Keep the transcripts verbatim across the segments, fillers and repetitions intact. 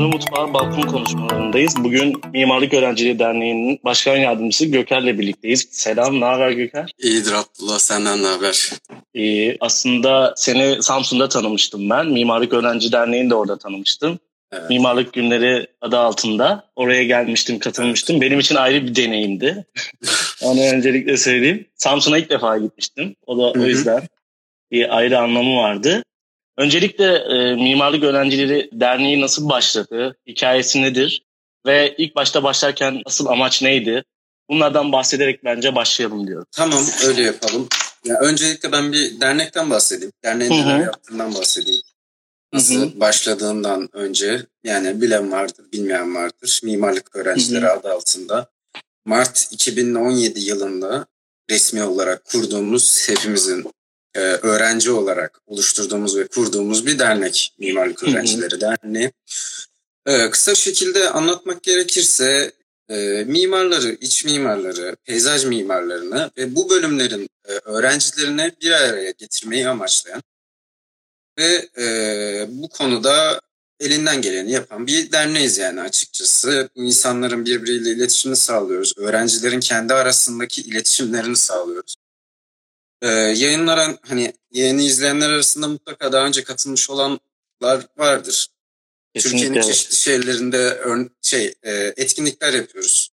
Mimarın Mutfağı'nın balkon konuşmalarındayız. Bugün Mimarlık Öğrencileri Derneği'nin başkan yardımcısı Göker'le birlikteyiz. Selam, ne haber Göker? İyidir Abdullah, senden ne haber? İyi, aslında seni Samsun'da tanımıştım ben. Mimarlık Öğrenci Derneği'ni de orada tanımıştım. Evet. Mimarlık Günleri adı altında. Oraya gelmiştim, katılmıştım. Benim için ayrı bir deneyimdi. Onu öncelikle söyleyeyim. Samsun'a ilk defa gitmiştim. O da Hı-hı. o yüzden bir ayrı anlamı vardı. Öncelikle e, Mimarlık Öğrencileri Derneği nasıl başladı, hikayesi nedir ve ilk başta başlarken asıl amaç neydi? Bunlardan bahsederek bence başlayalım diyorum. Tamam, öyle yapalım. Ya, öncelikle ben bir dernekten bahsedeyim. Derneğin neler yaptığından bahsedeyim. Nasıl Hı-hı. başladığından önce, yani bilen vardır, bilmeyen vardır. Mimarlık Öğrencileri Hı-hı. adı altında Mart iki bin on yedi yılında resmi olarak kurduğumuz, hepimizin Ee, öğrenci olarak oluşturduğumuz ve kurduğumuz bir dernek, Mimarlık Öğrencileri Hı-hı. Derneği. Ee, kısa şekilde anlatmak gerekirse e, mimarları, iç mimarları, peyzaj mimarlarını ve bu bölümlerin e, öğrencilerini bir araya getirmeyi amaçlayan ve e, bu konuda elinden geleni yapan bir derneğiz yani açıkçası. İnsanların birbiriyle iletişimini sağlıyoruz, öğrencilerin kendi arasındaki iletişimlerini sağlıyoruz. Ee, yayınlanan, hani yayını izleyenler arasında mutlaka daha önce katılmış olanlar vardır. Kesinlikle. Türkiye'nin çeşitli şehirlerinde şey e, etkinlikler yapıyoruz.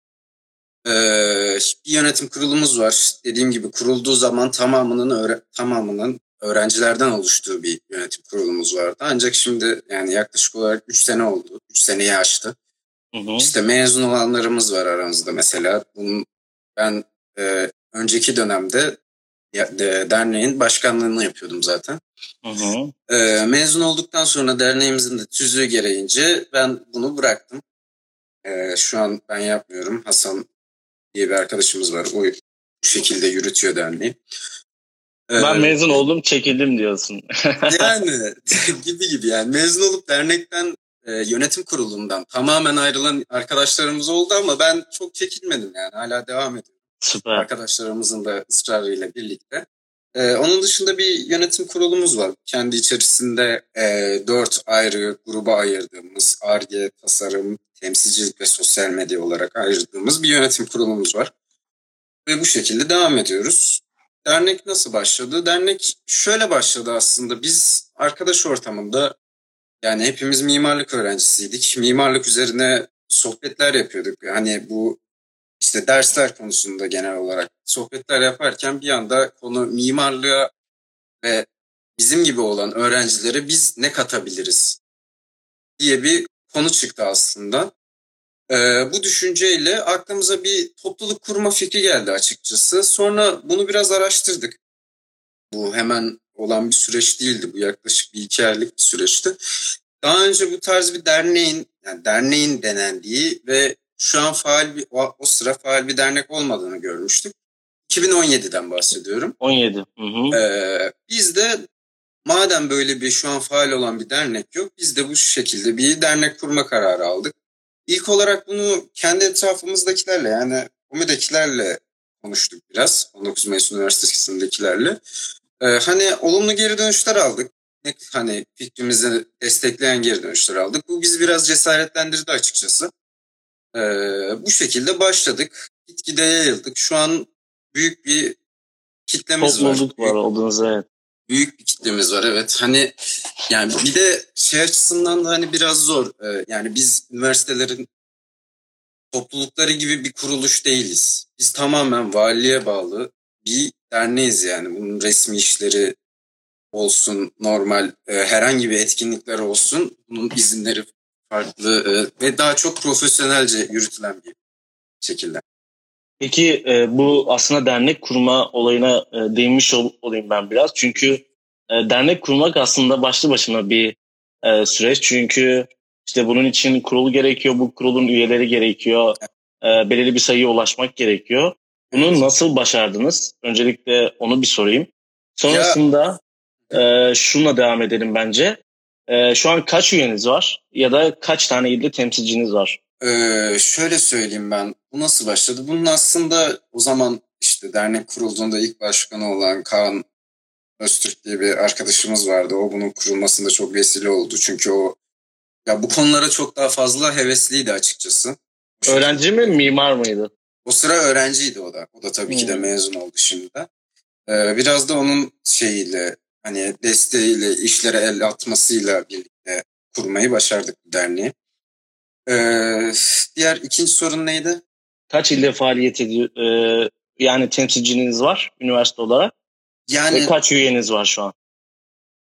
Ee, bir yönetim kurulumuz var. Dediğim gibi kurulduğu zaman tamamının öğre, tamamının öğrencilerden oluştuğu bir yönetim kurulumuz vardı. Ancak şimdi yani yaklaşık olarak üç sene oldu. üç seneyi aştı. Hı hı. İşte mezun olanlarımız var aramızda mesela. Bunun, ben e, önceki dönemde derneğin başkanlığını yapıyordum zaten. Hı hı. Ee, mezun olduktan sonra derneğimizin de tüzüğü gereğince ben bunu bıraktım. Ee, şu an ben yapmıyorum. Hasan diye bir arkadaşımız var. O bu şekilde yürütüyor derneği. Ee, ben mezun oldum, çekildim diyorsun. Yani gibi gibi yani. Mezun olup dernekten, e, yönetim kurulundan tamamen ayrılan arkadaşlarımız oldu ama ben çok çekilmedim yani. Hala devam ediyorum. Süper. Arkadaşlarımızın da ısrarıyla birlikte. Ee, onun dışında bir yönetim kurulumuz var. Kendi içerisinde e, dört ayrı gruba ayırdığımız, ARGE, tasarım, temsilcilik ve sosyal medya olarak ayırdığımız bir yönetim kurulumuz var. Ve bu şekilde devam ediyoruz. Dernek nasıl başladı? Dernek şöyle başladı aslında. Biz arkadaş ortamında, yani hepimiz mimarlık öğrencisiydik. Mimarlık üzerine sohbetler yapıyorduk. Hani bu İşte dersler konusunda genel olarak sohbetler yaparken bir anda konu mimarlığa ve bizim gibi olan öğrencilere biz ne katabiliriz diye bir konu çıktı aslında. Ee, bu düşünceyle aklımıza bir topluluk kurma fikri geldi açıkçası. Sonra bunu biraz araştırdık. Bu hemen olan bir süreç değildi. Bu yaklaşık bir iki aylık bir süreçti. Daha önce bu tarz bir derneğin, yani derneğin denendiği ve şu an faal bir, o sıra faal bir dernek olmadığını görmüştük. iki bin on yediden bahsediyorum. on yedi Hı hı. Ee, biz de madem böyle bir şu an faal olan bir dernek yok, biz de bu şekilde bir dernek kurma kararı aldık. İlk olarak bunu kendi etrafımızdakilerle, yani komidekilerle konuştuk biraz. on dokuz Mayıs Üniversitesi'ndekilerle. Ee, hani olumlu geri dönüşler aldık. Hani fikrimizi destekleyen geri dönüşler aldık. Bu bizi biraz cesaretlendirdi açıkçası. Ee, bu şekilde başladık. Gitgide yayıldık. Şu an büyük bir kitlemiz çok var. Çok var oldunuz evet. Büyük bir kitlemiz var evet. Hani yani bir de şey açısından da hani biraz zor. Ee, yani biz üniversitelerin toplulukları gibi bir kuruluş değiliz. Biz tamamen valiliğe bağlı bir derneğiz yani. Bunun resmi işleri olsun, normal e, herhangi bir etkinlikler olsun. Bunun izinleri farklı ve daha çok profesyonelce yürütülen bir şekilde. Peki bu aslında dernek kurma olayına değinmiş olayım ben biraz. Çünkü dernek kurmak aslında başlı başına bir süreç. Çünkü işte bunun için kurul gerekiyor, bu kurulun üyeleri gerekiyor, evet. belirli bir sayıya ulaşmak gerekiyor. Bunu evet. nasıl başardınız? Öncelikle onu bir sorayım. Sonrasında ya. şunla devam edelim bence. Ee, şu an kaç üyeniz var ya da kaç tane ilde temsilciniz var? Ee, şöyle söyleyeyim ben. Bu nasıl başladı? Bunun aslında o zaman işte dernek kurulduğunda ilk başkanı olan Kaan Öztürk diye bir arkadaşımız vardı. O bunun kurulmasında çok vesile oldu. Çünkü o Ya bu konulara çok daha fazla hevesliydi açıkçası. Öğrenci mi, mimar mıydı? O sıra öğrenciydi o da. O da tabii hmm. ki de mezun oldu şimdi de. Ee, biraz da onun şeyiyle, hani desteğiyle, işlere el atmasıyla birlikte kurmayı başardık bu derneği. Ee, diğer ikinci sorun neydi? Kaç ilde faaliyet ediyor? Ee, yani temsilciniz var üniversite olarak. Yani, ve kaç üyeniz var şu an?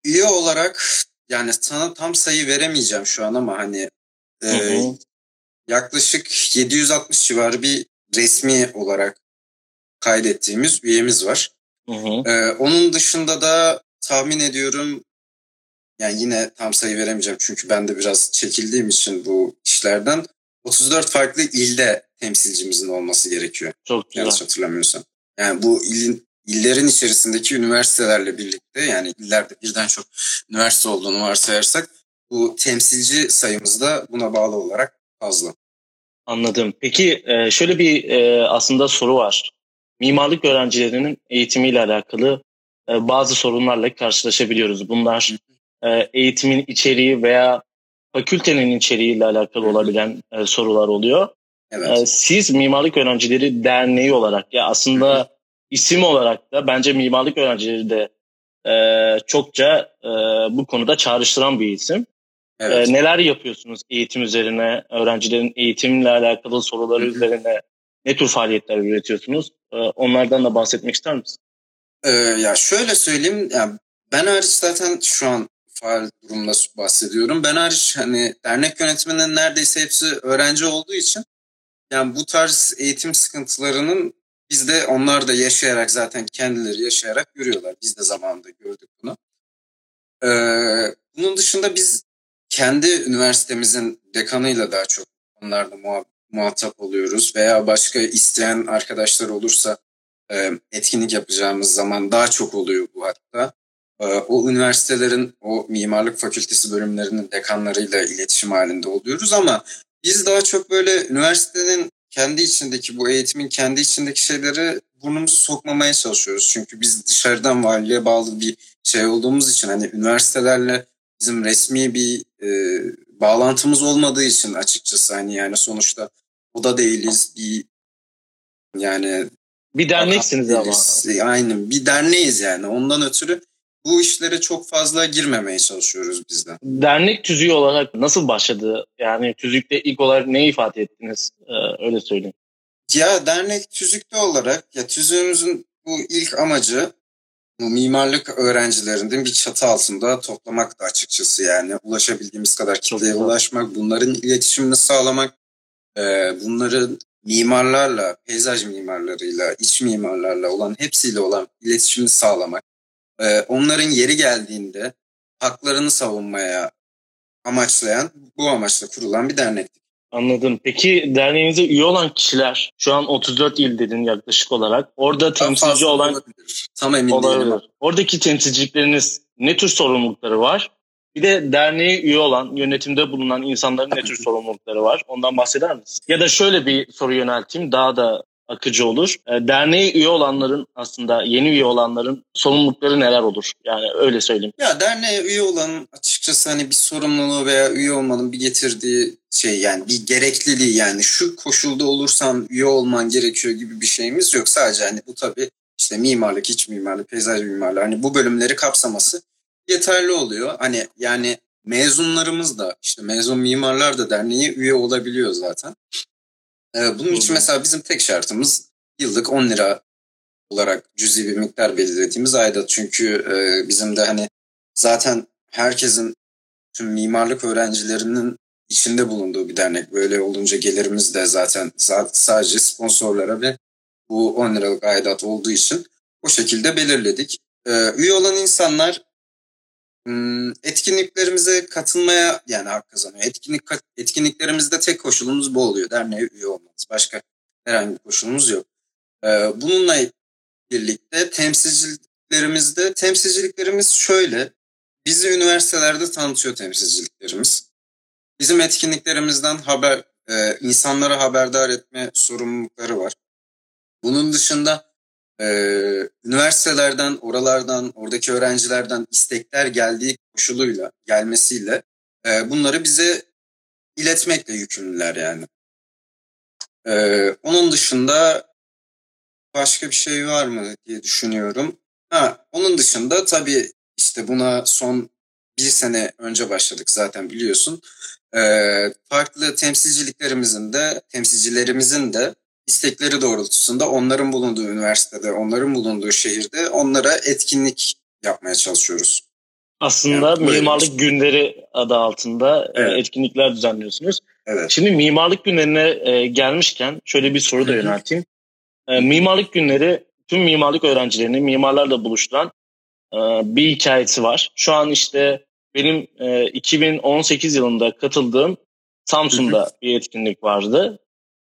Üye olarak yani sana tam sayı veremeyeceğim şu an ama hani e, hı hı. yaklaşık yedi yüz altmış civarı bir resmi olarak kaydettiğimiz üyemiz var. Hı hı. E, onun dışında da tahmin ediyorum yani yine tam sayı veremeyeceğim çünkü ben de biraz çekildiğim için bu işlerden otuz dört farklı ilde temsilcimizin olması gerekiyor. Çok güzel. Yanlış hatırlamıyorsam. Yani bu ilin İllerin içerisindeki üniversitelerle birlikte yani illerde birden çok üniversite olduğunu varsayarsak bu temsilci sayımız da buna bağlı olarak fazla. Anladım. Peki şöyle bir aslında soru var. Mimarlık öğrencilerinin eğitimiyle alakalı bazı sorunlarla karşılaşabiliyoruz. Bunlar eğitimin içeriği veya fakültenin içeriğiyle alakalı olabilen sorular oluyor. Evet. Siz Mimarlık Öğrencileri Derneği olarak ya aslında Hı-hı. İsim olarak da bence mimarlık öğrencileri de e, çokça e, bu konuda çağrıştıran bir isim. Evet. E, neler yapıyorsunuz eğitim üzerine, öğrencilerin eğitimle alakalı soruları Hı-hı. üzerine ne tür faaliyetler üretiyorsunuz? E, onlardan da bahsetmek ister misin? Ee, ya şöyle söyleyeyim, yani ben hariç zaten şu an faal durumda bahsediyorum. Ben hariç hani dernek yönetiminin neredeyse hepsi öğrenci olduğu için yani bu tarz eğitim sıkıntılarının biz de onlar da yaşayarak zaten kendileri yaşayarak görüyorlar. Biz de zamanında gördük bunu. Ee, bunun dışında biz kendi üniversitemizin dekanıyla daha çok onlarla muha- muhatap oluyoruz. Veya başka isteyen arkadaşlar olursa e, etkinlik yapacağımız zaman daha çok oluyor bu hatta. E, o üniversitelerin, o mimarlık fakültesi bölümlerinin dekanlarıyla iletişim halinde oluyoruz. Ama biz daha çok böyle üniversitenin kendi içindeki bu eğitimin kendi içindeki şeyleri burnumuzu sokmamaya çalışıyoruz. Çünkü biz dışarıdan valiliğe bağlı bir şey olduğumuz için hani üniversitelerle bizim resmi bir e, bağlantımız olmadığı için açıkçası hani yani sonuçta o da değiliz bir yani bir derneksiniz ama. Aynen bir derneğiz yani ondan ötürü bu işlere çok fazla girmemeye çalışıyoruz biz de. Dernek tüzüğü olarak nasıl başladı? Yani tüzükte ilk olarak ne ifade ettiniz? Ee, öyle söyleyeyim. Ya dernek tüzükte olarak ya tüzüğümüzün bu ilk amacı bu mimarlık öğrencilerinin bir çatı altında toplamak da açıkçası yani ulaşabildiğimiz kadar kitleye ulaşmak, bunların iletişimini sağlamak, e, bunların mimarlarla, peyzaj mimarlarıyla, iç mimarlarla olan hepsiyle olan iletişimini sağlamak. Onların yeri geldiğinde haklarını savunmaya amaçlayan, bu amaçla kurulan bir dernektir. Anladım. Peki derneğinize üye olan kişiler, şu an otuz dört il dedin yaklaşık olarak, orada tam temsilci olan olabilir. Tam emin olabilir. Değilim. Oradaki temsilcilikleriniz ne tür sorumlulukları var? Bir de derneğe üye olan, yönetimde bulunan insanların ne tür sorumlulukları var? Ondan bahseder misin? Ya da şöyle bir soru yönelteyim, daha da akıcı olur. Derneğe üye olanların aslında yeni üye olanların sorumlulukları neler olur? Yani öyle söyleyeyim. Ya derneğe üye olanın açıkçası hani bir sorumluluğu veya üye olmanın bir getirdiği şey yani bir gerekliliği yani şu koşulda olursan üye olman gerekiyor gibi bir şeyimiz yok. Sadece hani bu tabii işte mimarlık, iç mimarlık, peyzaj mimarlığı hani bu bölümleri kapsaması yeterli oluyor. Hani yani mezunlarımız da işte mezun mimarlar da derneğe üye olabiliyor zaten. Bunun için mesela bizim tek şartımız yıllık on lira olarak cüzi bir miktar belirlediğimiz aidat. Çünkü bizim de hani zaten herkesin tüm mimarlık öğrencilerinin içinde bulunduğu bir dernek. Böyle olunca gelirimiz de zaten sadece sponsorlara ve bu on liralık aidat olduğu için o şekilde belirledik. Üye olan insanlar etkinliklerimize katılmaya yani hak kazanıyor. Etkinlik etkinliklerimizde tek koşulumuz bu oluyor. Derneğe üye olmanız. Başka herhangi bir koşulumuz yok. Bununla birlikte temsilciliklerimizde temsilciliklerimiz şöyle. Bizi üniversitelerde tanıtıyor temsilciliklerimiz. Bizim etkinliklerimizden haber insanlara haberdar etme sorumlulukları var. Bunun dışında Ee, üniversitelerden, oralardan, oradaki öğrencilerden istekler geldiği koşuluyla, gelmesiyle e, bunları bize iletmekle yükümlüler yani. E, onun dışında başka bir şey var mı diye düşünüyorum. Ha, onun dışında tabii işte buna son bir sene önce başladık zaten biliyorsun. Ee, farklı temsilciliklerimizin de, temsilcilerimizin de istekleri doğrultusunda onların bulunduğu üniversitede, onların bulunduğu şehirde onlara etkinlik yapmaya çalışıyoruz. Aslında yani mimarlık şey. Günleri adı altında evet. etkinlikler düzenliyorsunuz. Evet. Şimdi mimarlık günlerine e, gelmişken şöyle bir soru da yönelteyim. E, mimarlık günleri tüm mimarlık öğrencilerini mimarlarla buluşturan e, bir hikayesi var. Şu an işte benim e, iki bin on sekiz yılında katıldığım Samsun'da bir etkinlik vardı.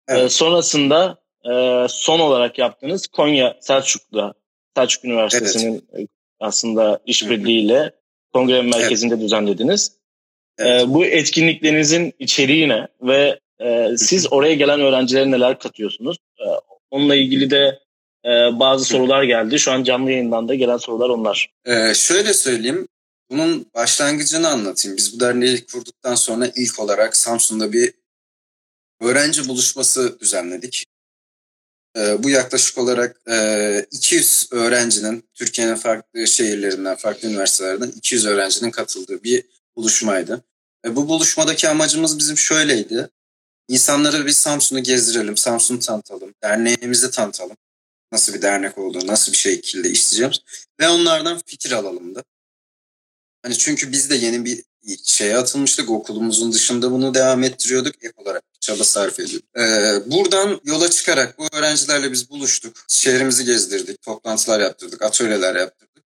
Evet. E, sonrasında e, son olarak yaptığınız Konya Selçuk'ta, Selçuk Üniversitesi'nin evet. aslında işbirliğiyle kongre merkezinde evet. düzenlediniz. Evet. E, bu etkinliklerinizin içeriği ne ve e, siz oraya gelen öğrencilere neler katıyorsunuz? E, onunla ilgili de e, bazı sorular geldi. Şu an canlı yayından da gelen sorular onlar. E, şöyle söyleyeyim. Bunun başlangıcını anlatayım. Biz bu derneği kurduktan sonra ilk olarak Samsun'da bir öğrenci buluşması düzenledik. Ee, bu yaklaşık olarak e, iki yüz öğrencinin, Türkiye'nin farklı şehirlerinden, farklı üniversitelerden iki yüz öğrencinin katıldığı bir buluşmaydı. E, bu buluşmadaki amacımız bizim şöyleydi. İnsanlara bir Samsun'u gezdirelim, Samsun'u tanıtalım, derneğimizi tanıtalım. Nasıl bir dernek olduğunu, nasıl bir şekilde işleyeceğimiz ve onlardan fikir alalımdı. Hani çünkü biz de yeni bir şeye atılmıştık. Okulumuzun dışında bunu devam ettiriyorduk. Ek olarak çaba sarf ediyorduk. Ee, buradan yola çıkarak bu öğrencilerle biz buluştuk. Şehrimizi gezdirdik. Toplantılar yaptırdık. Atölyeler yaptırdık.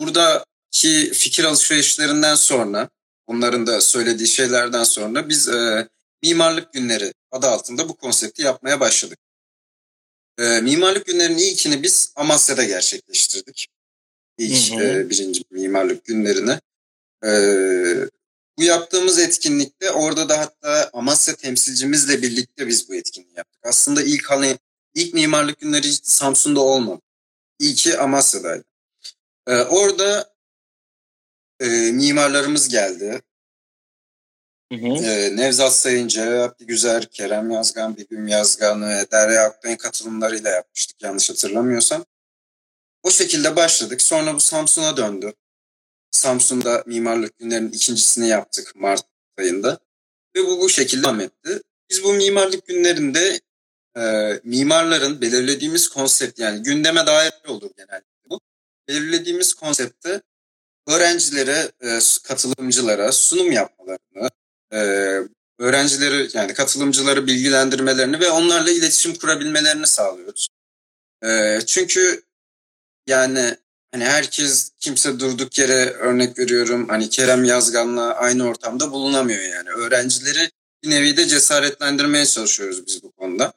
Buradaki fikir alışverişlerinden sonra, onların da söylediği şeylerden sonra biz e, Mimarlık Günleri adı altında bu konsepti yapmaya başladık. E, Mimarlık Günleri'nin ilkini biz Amasya'da gerçekleştirdik. İlk hı hı. E, birinci mimarlık günlerine. E, bu yaptığımız etkinlikte orada da hatta Amasya temsilcimizle birlikte biz bu etkinliği yaptık. Aslında ilk hani, ilk mimarlık günleri Samsun'da olmadı. İlki Amasya'daydı. E, orada e, mimarlarımız geldi. Hı hı. E, Nevzat Sayınca, Abdü Güzel, Kerem Yazgan, Bilim Yazgan ve Dere Akden katılımlarıyla yapmıştık yanlış hatırlamıyorsam. O şekilde başladık. Sonra bu Samsun'a döndü. Samsun'da mimarlık günlerinin ikincisini yaptık Mart ayında. Ve bu bu şekilde devam etti. Biz bu mimarlık günlerinde e, mimarların belirlediğimiz konsept, yani gündeme dair olur genellikle bu. Belirlediğimiz konseptte öğrencilere, e, katılımcılara sunum yapmalarını, e, öğrencileri yani katılımcıları bilgilendirmelerini ve onlarla iletişim kurabilmelerini sağlıyoruz. E, çünkü yani hani herkes, kimse durduk yere, örnek veriyorum, hani Kerem Yazgan'la aynı ortamda bulunamıyor yani. Öğrencileri bir nevi de cesaretlendirmeye çalışıyoruz biz bu konuda.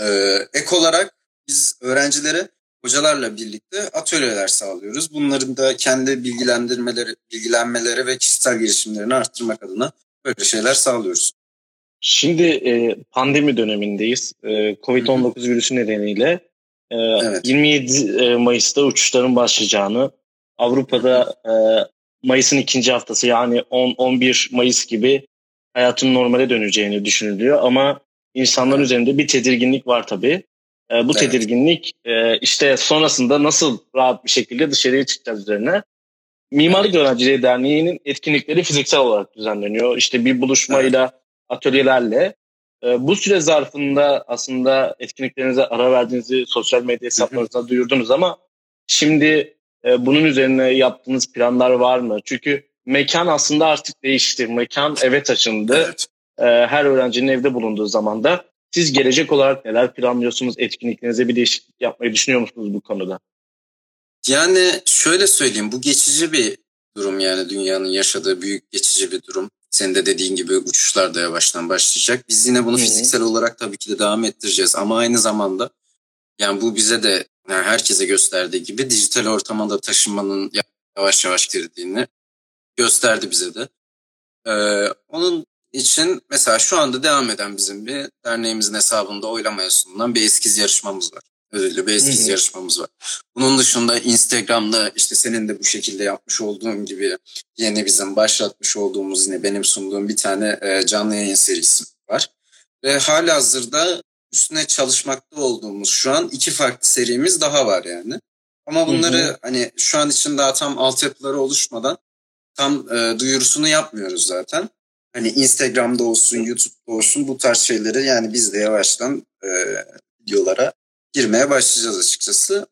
Ee, ek olarak biz öğrencilere hocalarla birlikte atölyeler sağlıyoruz. Bunların da kendi bilgilendirmeleri, bilgilenmeleri ve kişisel gelişimlerini arttırmak adına böyle şeyler sağlıyoruz. Şimdi e, pandemi dönemindeyiz. E, covid on dokuz Hı-hı. virüsü nedeniyle. Evet. yirmi yedi Mayıs'ta uçuşların başlayacağını, Avrupa'da Mayıs'ın ikinci haftası yani on on bir Mayıs gibi hayatın normale döneceğini düşünülüyor. Ama insanların evet. üzerinde bir tedirginlik var tabii. Bu evet. tedirginlik işte sonrasında nasıl rahat bir şekilde dışarıya çıkacağız üzerine. Mimarlık evet. Öğrencileri Derneği'nin etkinlikleri fiziksel olarak düzenleniyor. İşte bir buluşmayla, evet. atölyelerle. Bu süre zarfında aslında etkinliklerinize ara verdiğinizi sosyal medya hesaplarınızda duyurdunuz ama şimdi bunun üzerine yaptığınız planlar var mı? Çünkü mekan aslında artık değişti. Mekan eve taşındı. Evet. Her öğrencinin evde bulunduğu zamanda. Siz gelecek olarak neler planlıyorsunuz? Etkinliklerinize bir değişiklik yapmayı düşünüyor musunuz bu konuda? Yani şöyle söyleyeyim, bu geçici bir durum yani dünyanın yaşadığı büyük geçici bir durum. Senin de dediğin gibi uçuşlar da yavaştan başlayacak. Biz yine bunu Hı-hı. fiziksel olarak tabii ki de devam ettireceğiz. Ama aynı zamanda yani bu bize de yani herkese gösterdiği gibi dijital ortama da taşınmanın yavaş yavaş girdiğini gösterdi bize de. Ee, onun için mesela şu anda devam eden bizim bir derneğimizin hesabında oylamaya sunulan bir eskiz yarışmamız var. ödüllü bir eskiz Hı-hı. yarışmamız var. Bunun dışında Instagram'da işte senin de bu şekilde yapmış olduğum gibi yeni bizim başlatmış olduğumuz, yine benim sunduğum bir tane canlı yayın serisi var. Ve halihazırda üstüne çalışmakta olduğumuz şu an iki farklı serimiz daha var yani. Ama bunları Hı-hı. hani şu an için daha tam altyapıları oluşmadan tam e, duyurusunu yapmıyoruz zaten. Hani Instagram'da olsun, YouTube'da olsun bu tarz şeyleri yani biz de yavaştan e, videolara girmeye başlayacağız açıkçası.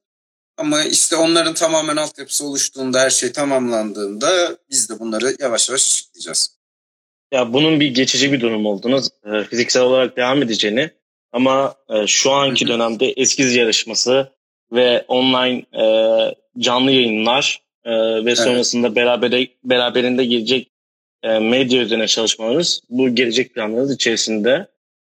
Ama işte onların tamamen altyapısı oluştuğunda, her şey tamamlandığında biz de bunları yavaş yavaş açıklayacağız. Ya bunun bir geçici bir durum olduğunu, e, fiziksel olarak devam edeceğini ama e, şu anki dönemde eskiz yarışması ve online e, canlı yayınlar e, ve sonrasında evet. beraber, beraberinde gelecek e, medya üzerine çalışmalarımız bu gelecek planlarımız içerisinde.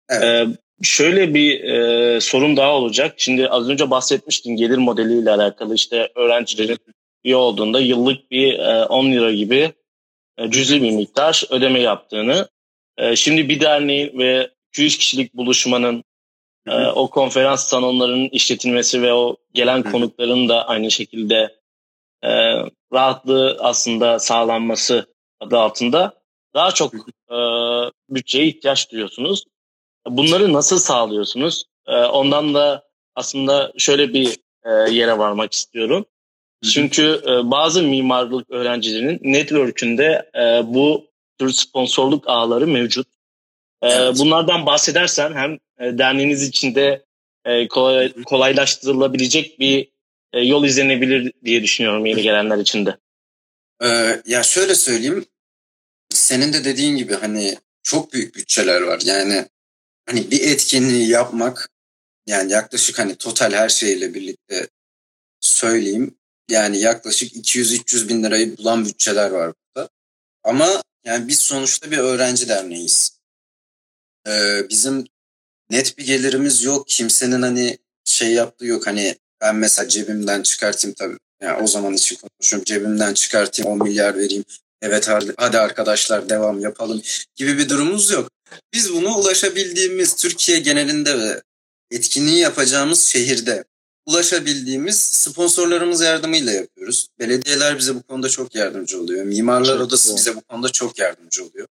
Evet. E, şöyle bir e, sorun daha olacak. Şimdi az önce bahsetmiştin gelir modeliyle alakalı, işte öğrencilerin üye olduğunda yıllık bir e, on lira gibi e, cüzi bir miktar ödeme yaptığını. E, şimdi bir derneğin ve iki yüz kişilik buluşmanın Ee, o konferans salonlarının işletilmesi ve o gelen konukların da aynı şekilde e, rahatlığı aslında sağlanması adı altında daha çok e, bütçeye ihtiyaç duyuyorsunuz. Bunları nasıl sağlıyorsunuz? E, ondan da aslında şöyle bir e, yere varmak istiyorum. Çünkü e, bazı mimarlık öğrencilerinin network'ünde e, bu tür sponsorluk ağları mevcut. Evet. Bunlardan bahsedersen hem derneğiniz içinde kolay, kolaylaştırılabilecek bir yol izlenebilir diye düşünüyorum yeni gelenler için de. Ee, ya şöyle söyleyeyim, senin de dediğin gibi hani çok büyük bütçeler var. Yani hani bir etkinliği yapmak, yani yaklaşık hani total her şeyle birlikte söyleyeyim. Yani yaklaşık iki yüz üç yüz bin lirayı bulan bütçeler var burada. Ama yani biz sonuçta bir öğrenci derneğiyiz. Bizim net bir gelirimiz yok. Kimsenin hani şey yaptığı yok. Hani ben mesela cebimden çıkartayım tabii. Yani o zaman için konuşuyorum. Cebimden çıkartayım, on milyar vereyim. Evet hadi arkadaşlar devam yapalım gibi bir durumumuz yok. Biz buna ulaşabildiğimiz, Türkiye genelinde ve etkinliği yapacağımız şehirde ulaşabildiğimiz sponsorlarımız yardımıyla yapıyoruz. Belediyeler bize bu konuda çok yardımcı oluyor. Mimarlar Odası bize bu konuda çok yardımcı oluyor.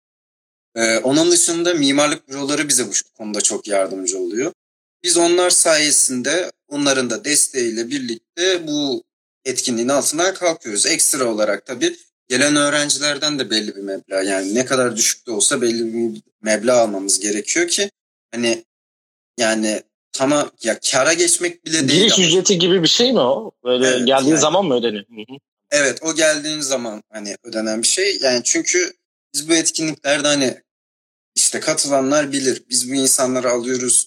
Ee, onun dışında mimarlık büroları bize bu konuda çok yardımcı oluyor. Biz onlar sayesinde, onların da desteğiyle birlikte bu etkinliğin altına kalkıyoruz. Ekstra olarak tabii gelen öğrencilerden de belli bir meblağ, yani ne kadar düşük de olsa belli bir meblağ almamız gerekiyor ki hani yani tamam ya kâra geçmek bile değil. Giriş ücreti gibi bir şey mi o? Böyle evet, geldiğin yani, zaman mı ödeniyor? Evet, o geldiğin zaman hani ödenen bir şey. Yani çünkü biz bu etkinliklerde hani işte katılanlar bilir. Biz bu insanları alıyoruz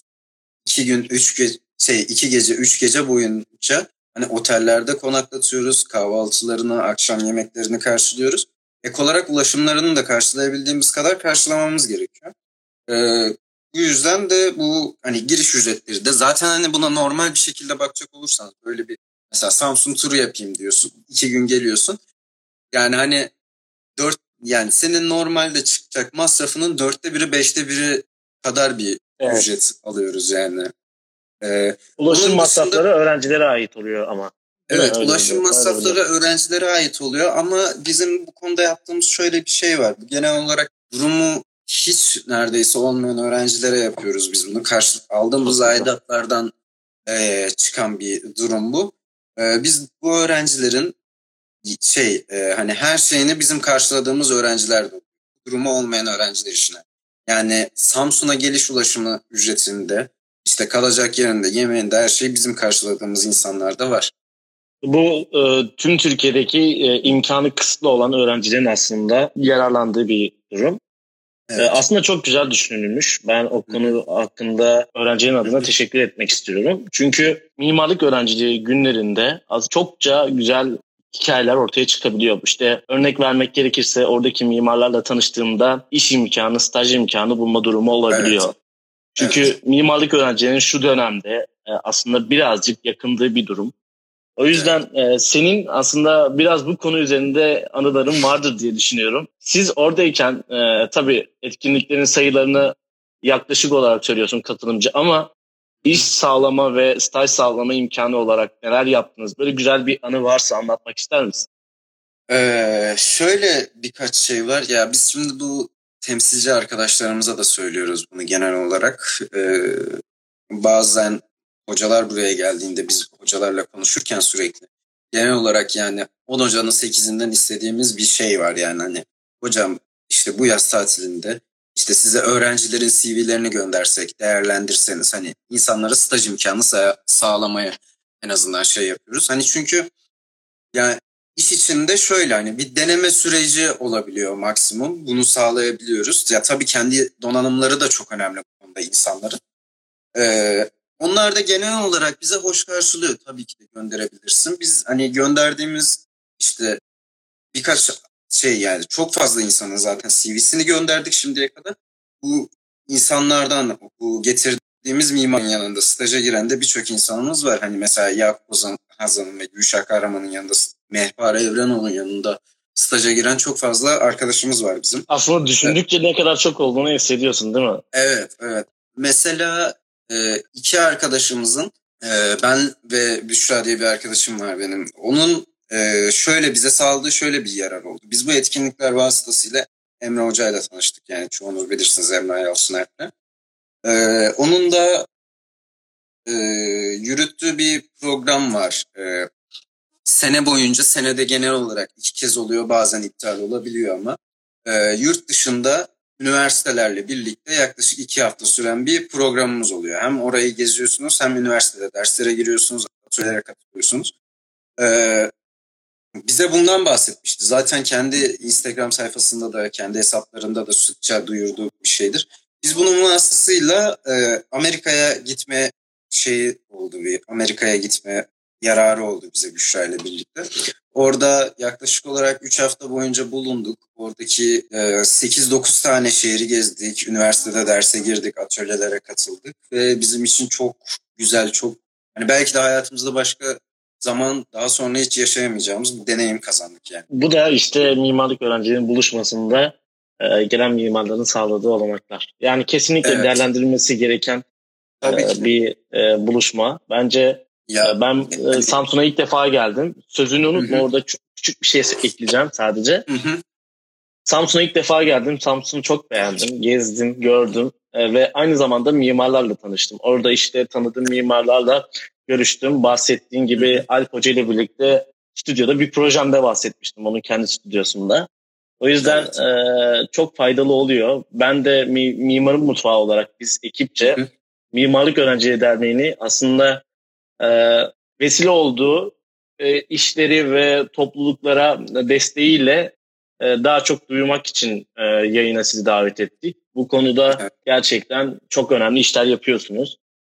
iki gün, üç gece, şey iki gece, üç gece boyunca hani otellerde konaklatıyoruz, kahvaltılarını, akşam yemeklerini karşılıyoruz. Ek olarak ulaşımlarını da karşılayabildiğimiz kadar karşılamamız gerekiyor. Ee, bu yüzden de bu hani giriş ücretleri de zaten hani buna normal bir şekilde bakacak olursanız, böyle bir mesela Samsun turu yapayım diyorsun, iki gün geliyorsun. Yani hani dört Yani senin normalde çıkacak masrafının dörtte biri, beşte biri kadar bir evet. ücret alıyoruz yani. Ee, ulaşım dışında, masrafları öğrencilere ait oluyor ama. Evet, öyle ulaşım öyle, masrafları öyle. öğrencilere ait oluyor ama bizim bu konuda yaptığımız şöyle bir şey var. Genel olarak durumu hiç neredeyse olmayan öğrencilere yapıyoruz biz bunu. Karşılık aldığımız aidatlardan e, çıkan bir durum bu. E, biz bu öğrencilerin şey e, hani her şeyini bizim karşıladığımız öğrenciler de durumu olmayan öğrenciler işine. Yani Samsun'a geliş ulaşımı ücretinde, işte kalacak yerinde, yemeğinde, her şeyi bizim karşıladığımız insanlar da var. Bu e, tüm Türkiye'deki e, imkanı kısıtlı olan öğrencilerin aslında yararlandığı bir durum. Evet. E, aslında çok güzel düşünülmüş. Ben o konu hakkında öğrencilerin adına teşekkür etmek istiyorum. Çünkü mimarlık öğrenciliği günlerinde az çokça güzel hikayeler ortaya çıkabiliyor. İşte örnek vermek gerekirse oradaki mimarlarla tanıştığımda iş imkanı, staj imkanı bulma durumu olabiliyor. Evet. Çünkü evet. mimarlık öğrencilerinin şu dönemde aslında birazcık yakındığı bir durum. O yüzden evet. senin aslında biraz bu konu üzerinde anıların vardır diye düşünüyorum. Siz oradayken tabii etkinliklerin sayılarını yaklaşık olarak söylüyorsun katılımcı ama iş sağlama ve staj sağlama imkanı olarak neler yaptınız? Böyle güzel bir anı varsa anlatmak ister misin? Ee, şöyle birkaç şey var. Ya biz şimdi bu temsilci arkadaşlarımıza da söylüyoruz bunu genel olarak. Ee, bazen hocalar buraya geldiğinde biz hocalarla konuşurken sürekli genel olarak yani on hocanın sekizinden istediğimiz bir şey var yani hani hocam işte bu yaz tatilinde işte size öğrencilerin C V'lerini göndersek değerlendirseniz hani insanlara staj imkanı sağlamaya en azından şey yapıyoruz. Hani çünkü yani iş içinde şöyle hani bir deneme süreci olabiliyor maksimum bunu sağlayabiliyoruz. Ya tabii kendi donanımları da çok önemli bu konuda insanların. Ee, Onlar da genel olarak bize hoş karşılıyor. Tabii ki de gönderebilirsin. Biz hani gönderdiğimiz işte birkaç şey yani çok fazla insanın zaten C V'sini gönderdik şimdiye kadar. Bu insanlardan bu getirdiğimiz mimarın yanında staja giren de birçok insanımız var. Hani mesela Yakup Hazan'ın ve Büşra Kahraman'ın yanında Mehpare Evrenoğlu'nun yanında staja giren çok fazla arkadaşımız var bizim. Aslında düşündükçe evet. Ne kadar çok olduğunu hissediyorsun değil mi? Evet, evet. Mesela Ee, iki arkadaşımızın, e, ben ve Büşra diye bir arkadaşım var benim. Onun e, şöyle bize sağladığı şöyle bir yarar oldu. Biz bu etkinlikler vasıtasıyla Emre Hoca ile tanıştık. Yani çoğunuz bilirsiniz Emre Hoca ile. Ee, onun da e, yürüttüğü bir program var. E, sene boyunca, senede genel olarak iki kez oluyor, bazen iptal olabiliyor ama e, yurt dışında üniversitelerle birlikte yaklaşık iki hafta süren bir programımız oluyor. Hem orayı geziyorsunuz hem üniversitede derslere giriyorsunuz, atölyelere katılıyorsunuz. Ee, bize bundan bahsetmişti. Zaten kendi Instagram sayfasında da kendi hesaplarında da sıkça duyurduğu bir şeydir. Biz bunun vasıtasıyla e, Amerika'ya gitme şeyi oldu bir Amerika'ya gitme yararı oldu bize Büşra ile birlikte. Orada yaklaşık olarak üç hafta boyunca bulunduk. Oradaki sekiz dokuz tane şehri gezdik. Üniversitede derse girdik, atölyelere katıldık. Ve bizim için çok güzel, çok hani belki de hayatımızda başka zaman daha sonra hiç yaşayamayacağımız bir deneyim kazandık yani. Bu da işte mimarlık öğrencilerinin buluşmasında gelen mimarların sağladığı olanaklar. Yani kesinlikle evet. Değerlendirilmesi gereken Tabii bir ki. buluşma. Bence... Ya, ben e, Samsun'a ilk defa geldim. Sözünü unutma, hı-hı. Orada küçük bir şey ekleyeceğim sadece. Hı-hı. Samsun'a ilk defa geldim. Samsun'u çok beğendim. Gezdim, gördüm e, ve aynı zamanda mimarlarla tanıştım. Orada işte tanıdığım mimarlarla görüştüm. Bahsettiğin gibi hı-hı. Alp Hoca ile birlikte stüdyoda bir projemde bahsetmiştim. Onun kendi stüdyosunda. O yüzden evet. e, çok faydalı oluyor. Ben de mi, Mimarın Mutfağı olarak biz ekipçe hı-hı. Mimarlık Öğrencileri Derneği'ni aslında vesile olduğu işleri ve topluluklara desteğiyle daha çok duyurmak için yayına sizi davet ettik. Bu konuda gerçekten çok önemli işler yapıyorsunuz.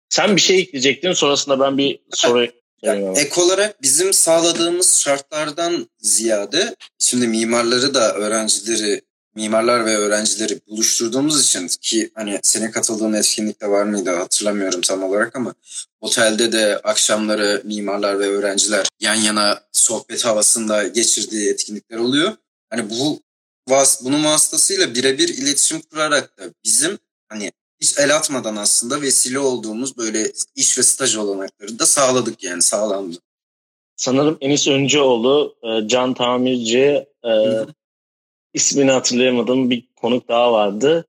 Sen bir şey ekleyecektin, sonrasında ben bir soru sorayım. Ek olarak bizim sağladığımız şartlardan ziyade şimdi mimarları da öğrencileri, mimarlar ve öğrencileri buluşturduğumuz için ki hani senin katıldığın etkinlikte var mıydı hatırlamıyorum tam olarak ama otelde de akşamları mimarlar ve öğrenciler yan yana sohbet havasında geçirdiği etkinlikler oluyor. Hani bu bunun vasıtasıyla birebir iletişim kurarak da bizim hani hiç el atmadan aslında vesile olduğumuz böyle iş ve staj olanakları da sağladık yani sağlandı. Sanırım Enis Öncüoğlu, Can Tamirci, e- İsmini hatırlayamadığım bir konuk daha vardı.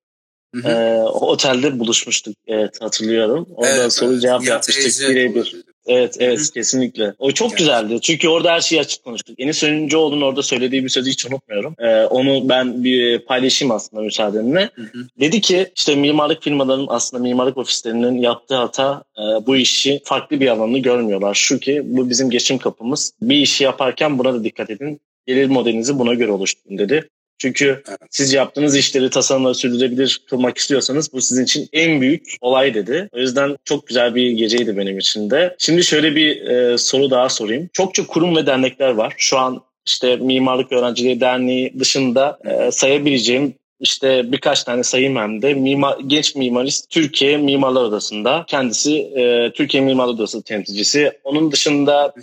Hı hı. Ee, o otelde buluşmuştuk. Evet, hatırlıyorum. Orada evet, soru cevap evet. yapmıştık birebir. Evet, evet, hı hı. kesinlikle. O çok evet. güzeldi. Çünkü orada her şeyi açık konuştuk. Enis Öncüoğlu'nun orada söylediği bir sözü hiç unutmuyorum. Ee, onu ben bir paylaşayım aslında müsaadenle. Hı hı. Dedi ki işte mimarlık firmalarının aslında mimarlık ofislerinin yaptığı hata e, bu işi farklı bir alanını görmüyorlar. Şu ki bu bizim geçim kapımız. Bir işi yaparken buna da dikkat edin. Gelir modelinizi buna göre oluşturun dedi. Çünkü evet. siz yaptığınız işleri tasarımları sürdürebilir kılmak istiyorsanız bu sizin için en büyük olay dedi. O yüzden çok güzel bir geceydi benim için de. Şimdi şöyle bir e, soru daha sorayım. Çokça kurum ve dernekler var. Şu an işte Mimarlık Öğrencileri Derneği dışında e, sayabileceğim işte birkaç tane sayayım hem de. Mimar, genç mimarist Türkiye Mimarlar Odası'nda kendisi e, Türkiye Mimarlar Odası temsilcisi. Onun dışında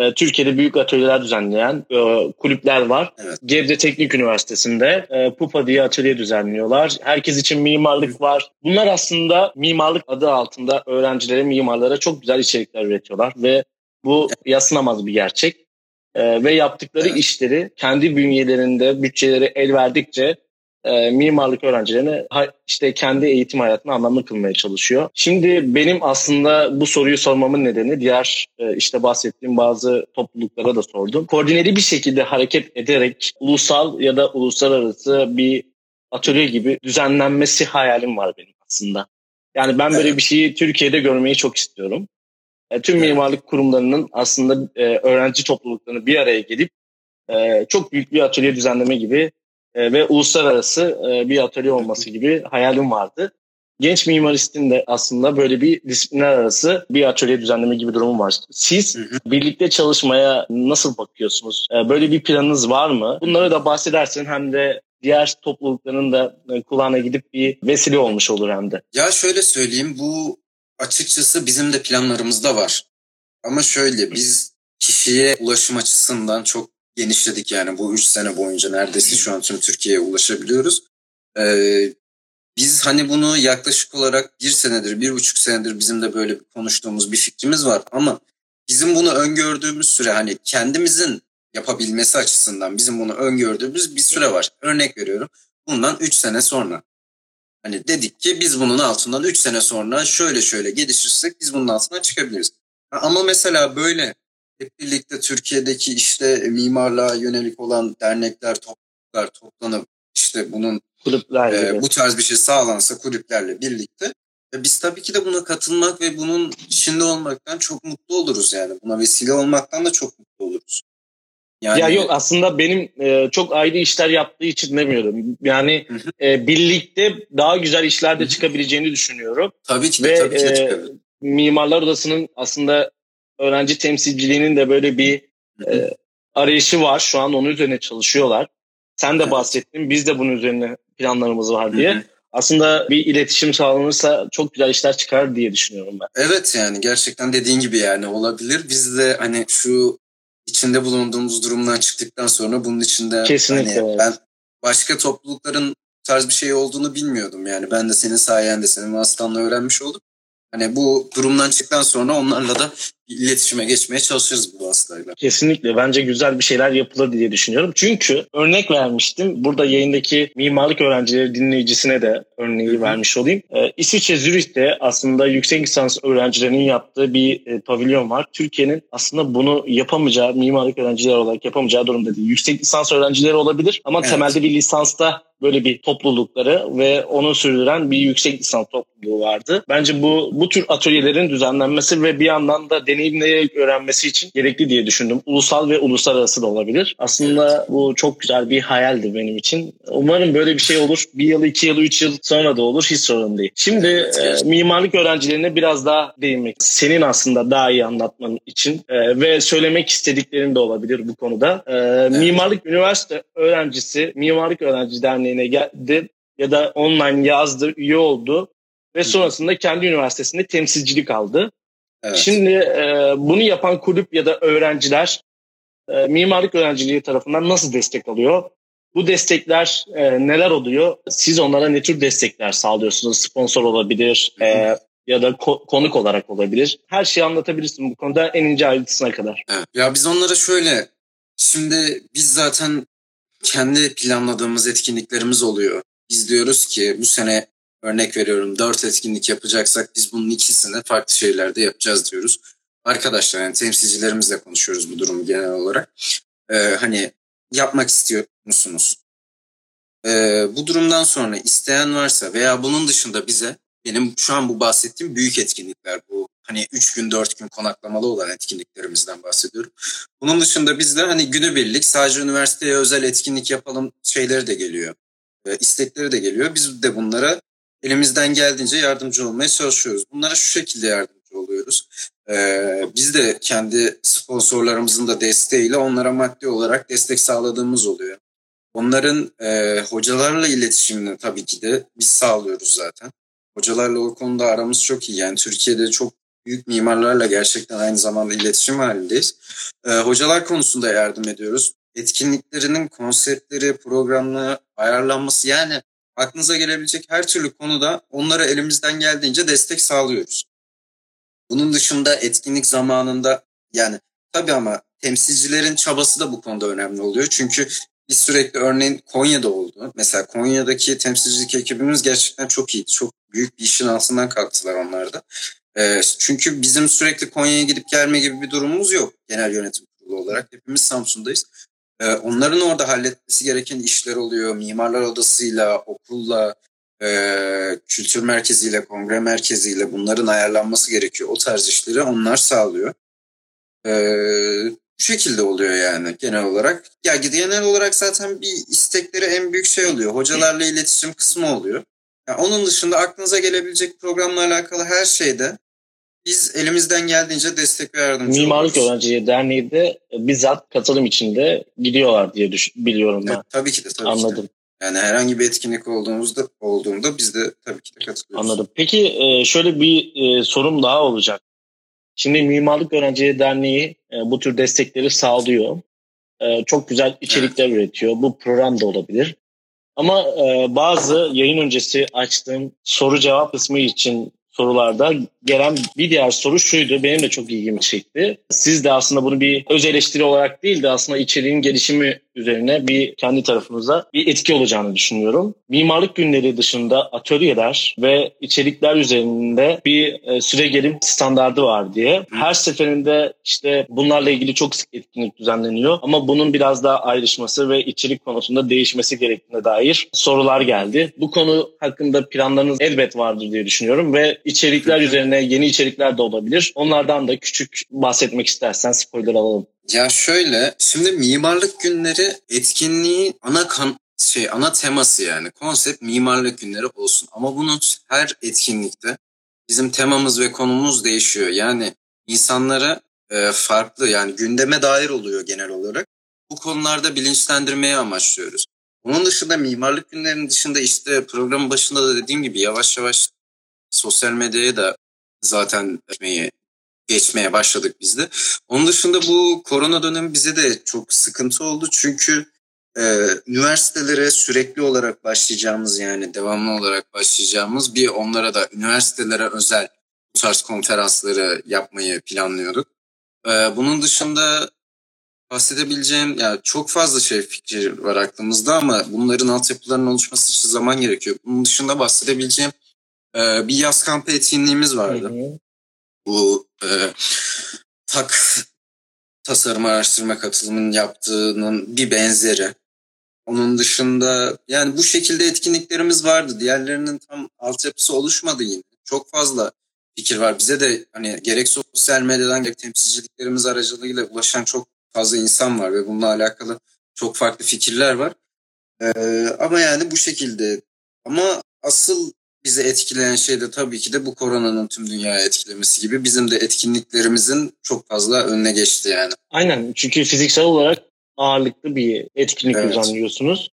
e, Türkiye'de büyük atölyeler düzenleyen e, kulüpler var. Evet. Gebze Teknik Üniversitesi'nde e, Pupa diye atölye düzenliyorlar. Herkes için mimarlık var. Bunlar aslında mimarlık adı altında öğrencilere, mimarlara çok güzel içerikler üretiyorlar ve bu yaslanamaz bir gerçek. E, ve yaptıkları evet. işleri kendi bünyelerinde bütçeleri el verdikçe E, mimarlık öğrencilerine işte kendi eğitim hayatını anlamlı kılmaya çalışıyor. Şimdi benim aslında bu soruyu sormamın nedeni diğer e, işte bahsettiğim bazı topluluklara da sordum. Koordineli bir şekilde hareket ederek ulusal ya da uluslararası bir atölye gibi düzenlenmesi hayalim var benim aslında. Yani ben böyle bir şeyi Türkiye'de görmeyi çok istiyorum. E, tüm mimarlık kurumlarının aslında e, öğrenci topluluklarını bir araya gelip e, çok büyük bir atölye düzenleme gibi ve uluslararası bir atölye olması gibi hayalim vardı. Genç mimarist'in de aslında böyle bir disiplinler arası bir atölye düzenleme gibi durumu var. Siz hı hı. birlikte çalışmaya nasıl bakıyorsunuz? Böyle bir planınız var mı? Bunları da bahsedersen hem de diğer toplulukların da kulağına gidip bir vesile olmuş olur hem de. Ya şöyle söyleyeyim, bu açıkçası bizim de planlarımızda var. Ama şöyle, biz kişiye ulaşım açısından çok genişledik yani bu üç sene boyunca neredeyse şu an tüm Türkiye'ye ulaşabiliyoruz. Ee, biz hani bunu yaklaşık olarak bir senedir, bir buçuk senedir bizim de böyle konuştuğumuz bir fikrimiz var. Ama bizim bunu öngördüğümüz süre, hani kendimizin yapabilmesi açısından bizim bunu öngördüğümüz bir süre var. Örnek veriyorum, bundan üç sene sonra. Hani dedik ki biz bunun altından üç sene sonra şöyle şöyle gelişirsek biz bunun altından çıkabiliriz. Ama mesela böyle hep birlikte Türkiye'deki işte mimarlığa yönelik olan dernekler, topluluklar toplanıp işte bunun e, bu tarz bir şey sağlansa kulüplerle birlikte e, biz tabii ki de buna katılmak ve bunun içinde olmaktan çok mutlu oluruz yani. Buna vesile olmaktan da çok mutlu oluruz. Yani, ya yok aslında benim e, çok ayrı işler yaptığı için demiyorum. Yani e, birlikte daha güzel işler de çıkabileceğini düşünüyorum. Tabii ki de, ve, tabii ki de çıkabilir. E, Mimarlar Odası'nın aslında öğrenci temsilciliğinin de böyle bir e, arayışı var. Şu an onun üzerine çalışıyorlar. Sen de bahsettin. Biz de bunun üzerine planlarımız var diye. Hı hı. Aslında bir iletişim sağlanırsa çok güzel işler çıkar diye düşünüyorum ben. Evet yani gerçekten dediğin gibi yani olabilir. Biz de hani şu içinde bulunduğumuz durumdan çıktıktan sonra bunun içinde... Kesinlikle. Hani ben başka toplulukların tarz bir şey olduğunu bilmiyordum yani. Ben de senin sayende, senin vasıtanla öğrenmiş oldum. Hani bu durumdan çıktıktan sonra onlarla da iletişime geçmeye çalışırız bu hastayla. Kesinlikle. Bence güzel bir şeyler yapılır diye düşünüyorum. Çünkü örnek vermiştim. Burada yayındaki mimarlık öğrencileri dinleyicisine de örneği Hı-hı. vermiş olayım. Ee, İsviçre Zürih'te aslında yüksek lisans öğrencilerinin yaptığı bir e, pavilyon var. Türkiye'nin aslında bunu yapamayacağı, mimarlık öğrencileri olarak yapamayacağı durumda değil. Yüksek lisans öğrencileri olabilir ama evet. temelde bir lisansta böyle bir toplulukları ve onu sürdüren bir yüksek lisans topluluğu vardı. Bence bu bu tür atölyelerin düzenlenmesi ve bir yandan da deneyimleyerek öğrenmesi için gerekli diye düşündüm. Ulusal ve uluslararası da olabilir. Aslında evet. bu çok güzel bir hayaldi benim için. Umarım böyle bir şey olur. Bir yıl, iki yıl, üç yıl sonra da olur. Hiç sorun değil. Şimdi evet. e, mimarlık öğrencilerine biraz daha değinmek. Senin aslında daha iyi anlatman için e, ve söylemek istediklerin de olabilir bu konuda. E, evet. Mimarlık Üniversite öğrencisi Mimarlık Öğrencileri Derneği'ne geldi ya da online yazdı, üye oldu ve sonrasında kendi üniversitesinde temsilcilik aldı. Evet. Şimdi e, bunu yapan kulüp ya da öğrenciler e, mimarlık öğrenciliği tarafından nasıl destek alıyor? Bu destekler e, neler oluyor? Siz onlara ne tür destekler sağlıyorsunuz? Sponsor olabilir e, ya da ko- konuk olarak olabilir. Her şeyi anlatabilirsin bu konuda en ince ayrıntısına kadar. Evet. Ya biz onlara şöyle, şimdi biz zaten kendi planladığımız etkinliklerimiz oluyor. Biz diyoruz ki bu sene örnek veriyorum dört etkinlik yapacaksak biz bunun ikisini farklı şeylerde yapacağız diyoruz. Arkadaşlar yani temsilcilerimizle konuşuyoruz bu durumu genel olarak. Ee, hani yapmak istiyor musunuz? Ee, bu durumdan sonra isteyen varsa veya bunun dışında bize benim şu an bu bahsettiğim büyük etkinlikler bu. Hani üç gün dört gün konaklamalı olan etkinliklerimizden bahsediyorum. Bunun dışında bizde hani günübirlik sadece üniversiteye özel etkinlik yapalım şeyleri de geliyor. Ee, istekleri de geliyor. Biz de bunlara elimizden geldiğince yardımcı olmaya çalışıyoruz. Bunlara şu şekilde yardımcı oluyoruz. Ee, biz de kendi sponsorlarımızın da desteğiyle onlara maddi olarak destek sağladığımız oluyor. Onların e, hocalarla iletişimini tabii ki de biz sağlıyoruz zaten. Hocalarla o konuda aramız çok iyi. Yani Türkiye'de çok büyük mimarlarla gerçekten aynı zamanda iletişim halindeyiz. Ee, hocalar konusunda yardım ediyoruz. Etkinliklerinin konseptleri, programları, ayarlanması, yani aklınıza gelebilecek her türlü konuda onlara elimizden geldiğince destek sağlıyoruz. Bunun dışında etkinlik zamanında, yani tabii ama temsilcilerin çabası da bu konuda önemli oluyor. Çünkü biz sürekli örneğin Konya'da oldu. Mesela Konya'daki temsilcilik ekibimiz gerçekten çok iyi. Çok büyük bir işin altından kalktılar onlar da. E, çünkü bizim sürekli Konya'ya gidip gelme gibi bir durumumuz yok. Genel yönetim kurulu olarak hepimiz Samsun'dayız. E, onların orada halletmesi gereken işler oluyor. Mimarlar Odası'yla, okulla, e, kültür merkeziyle, kongre merkeziyle bunların ayarlanması gerekiyor. O tarz işleri onlar sağlıyor. Evet. Bu şekilde oluyor yani genel olarak. Ya genel olarak zaten bir istekleri en büyük şey oluyor. Hocalarla iletişim kısmı oluyor. Yani onun dışında aklınıza gelebilecek programla alakalı her şeyde biz elimizden geldiğince destek ve yardımcı Mimarlık oluyoruz. Öğrencileri Derneği de bizzat katılım içinde gidiyorlar diye düş- biliyorum ben. Evet, tabii ki de tabii Anladım. Ki de. Yani herhangi bir etkinlik olduğumuzda olduğunda biz de tabii ki de katılıyoruz. Anladım. Peki şöyle bir sorum daha olacak. Şimdi Mimarlık Öğrencileri Derneği e, bu tür destekleri sağlıyor. E, çok güzel içerikler evet. üretiyor. Bu program da olabilir. Ama e, bazı yayın öncesi açtığım soru cevap kısmı için sorularda gelen bir diğer soru şuydu. Benim de çok ilgimi çekti. Siz de aslında bunu bir öz eleştiri olarak değil de aslında içeriğin gelişimi üzerine bir kendi tarafınıza bir etki olacağını düşünüyorum. Mimarlık günleri dışında atölyeler ve içerikler üzerinde bir süre gelim standardı var diye. Her seferinde işte bunlarla ilgili çok sık etkinlik düzenleniyor ama bunun biraz daha ayrışması ve içerik konusunda değişmesi gerektiğine dair sorular geldi. Bu konu hakkında planlarınız elbet vardır diye düşünüyorum ve İçerikler üzerine yeni içerikler de olabilir. Onlardan da küçük bahsetmek istersen spoiler alalım. Ya şöyle, şimdi mimarlık günleri etkinliği ana kan şey ana teması yani konsept mimarlık günleri olsun. Ama bunun her etkinlikte bizim temamız ve konumuz değişiyor. Yani insanlara e, farklı yani gündeme dair oluyor genel olarak. Bu konularda bilinçlendirmeyi amaçlıyoruz. Onun dışında mimarlık günlerinin dışında işte programın başında da dediğim gibi yavaş yavaş sosyal medyaya da zaten geçmeye başladık biz de. Onun dışında bu korona dönemi bize de çok sıkıntı oldu. Çünkü e, üniversitelere sürekli olarak başlayacağımız yani devamlı olarak başlayacağımız bir onlara da üniversitelere özel bu tarz konferansları yapmayı planlıyorduk. E, bunun dışında bahsedebileceğim yani çok fazla şey fikir var aklımızda ama bunların altyapılarının oluşması için zaman gerekiyor. Bunun dışında bahsedebileceğim Ee, bir yaz kampı etkinliğimiz vardı. Hı hı. Bu e, tak tasarım araştırma katılımının yaptığının bir benzeri. Onun dışında yani bu şekilde etkinliklerimiz vardı. Diğerlerinin tam altyapısı oluşmadı yine. Çok fazla fikir var. Bize de hani gerek sosyal medyadan gerek temsilciliklerimiz aracılığıyla ulaşan çok fazla insan var ve bununla alakalı çok farklı fikirler var. Ee, ama yani bu şekilde. Ama asıl bizi etkileyen şey de tabii ki de bu koronanın tüm dünyayı etkilemesi gibi bizim de etkinliklerimizin çok fazla önüne geçti yani. Aynen, çünkü fiziksel olarak ağırlıklı bir etkinlik evet. düzenliyorsunuz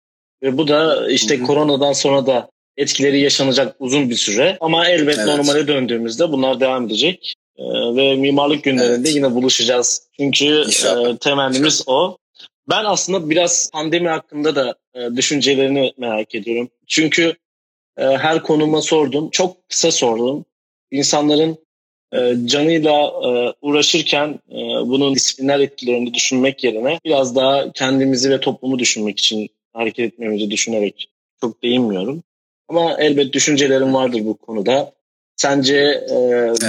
ve bu da işte Hı-hı. koronadan sonra da etkileri yaşanacak uzun bir süre ama elbet evet. normale döndüğümüzde bunlar devam edecek ee, ve mimarlık günlerinde evet. yine buluşacağız çünkü e, temennimiz İnşallah. o. Ben aslında biraz pandemi hakkında da e, düşüncelerini merak ediyorum çünkü her konuma sordum. Çok kısa sordum. İnsanların canıyla uğraşırken bunun disiplinler etkilerini düşünmek yerine biraz daha kendimizi ve toplumu düşünmek için hareket etmemizi düşünerek çok değinmiyorum. Ama elbet düşüncelerim vardır bu konuda. Sence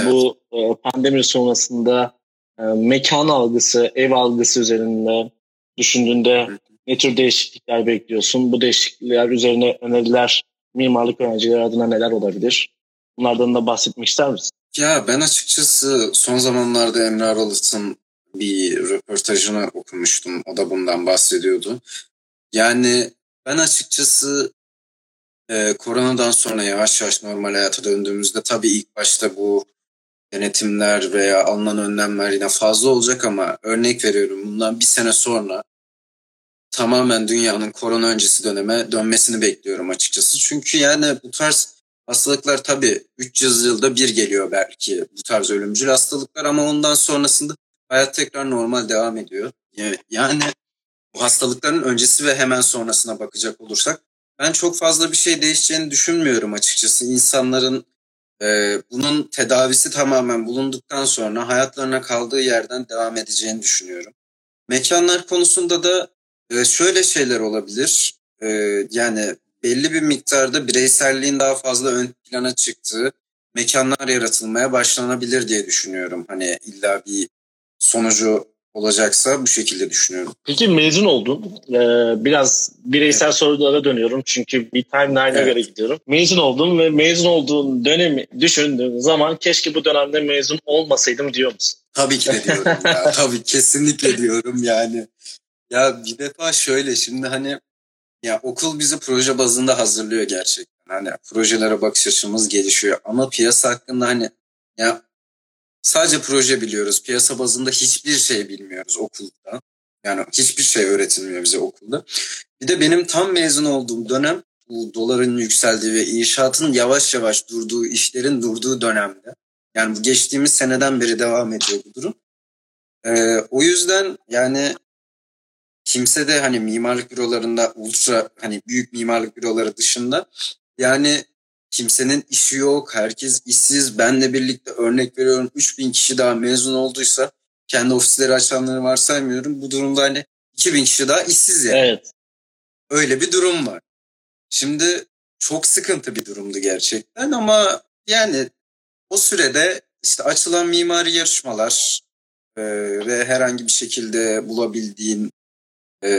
bu pandemi sonrasında mekan algısı, ev algısı üzerinde düşündüğünde ne tür değişiklikler bekliyorsun? Bu değişiklikler üzerine öneriler mimarlık öğrencileri adına neler olabilir? Bunlardan da bahsetmek ister misin? Ya ben açıkçası son zamanlarda Emre Aralıt'ın bir röportajını okumuştum. O da bundan bahsediyordu. Yani ben açıkçası e, koronadan sonra yavaş yavaş normal hayata döndüğümüzde tabii ilk başta bu denetimler veya alınan önlemler yine fazla olacak ama örnek veriyorum bundan bir sene sonra tamamen dünyanın korona öncesi döneme dönmesini bekliyorum açıkçası. Çünkü yani bu tarz Hastalıklar tabii üç yüz yılda bir geliyor belki bu tarz ölümcül hastalıklar, ama ondan sonrasında hayat tekrar normal devam ediyor. Yani bu hastalıkların öncesi ve hemen sonrasına bakacak olursak ben çok fazla bir şey değişeceğini düşünmüyorum açıkçası. İnsanların e, bunun tedavisi tamamen bulunduktan sonra hayatlarına kaldığı yerden devam edeceğini düşünüyorum. Mekanlar konusunda da e, şöyle şeyler olabilir. E, yani belli bir miktarda bireyselliğin daha fazla ön plana çıktığı mekanlar yaratılmaya başlanabilir diye düşünüyorum. Hani illa bir sonucu olacaksa bu şekilde düşünüyorum. Peki mezun oldun. Ee, biraz bireysel evet. sorulara dönüyorum çünkü bir timeline'a evet. göre gidiyorum. Mezun oldun ve mezun olduğun dönemi düşündüğün zaman keşke bu dönemde mezun olmasaydım diyor musun? Tabii ki de diyorum ya. Tabii kesinlikle diyorum yani. Ya bir defa şöyle, şimdi hani ya okul bizi proje bazında hazırlıyor gerçekten. Hani projelere bakış açımız gelişiyor ama piyasa hakkında hani ya sadece proje biliyoruz. Piyasa bazında hiçbir şey bilmiyoruz okulda. Yani hiçbir şey öğretilmiyor bize okulda. Bir de benim tam mezun olduğum dönem bu doların yükseldiği ve inşaatın yavaş yavaş durduğu, işlerin durduğu dönemde. Yani bu geçtiğimiz seneden beri devam ediyor bu durum. Ee, o yüzden yani kimse de hani mimarlık bürolarında ultra hani büyük mimarlık büroları dışında yani kimsenin işi yok, herkes işsiz. Benle birlikte örnek veriyorum üç bin kişi daha mezun olduysa, kendi ofisleri açanları varsaymıyorum. Bu durumda hani iki bin kişi daha işsiz yani. Evet. Öyle bir durum var. Şimdi çok sıkıntı bir durumdu gerçekten ama yani o sürede işte açılan mimari yarışmalar e, ve herhangi bir şekilde bulabildiğim e,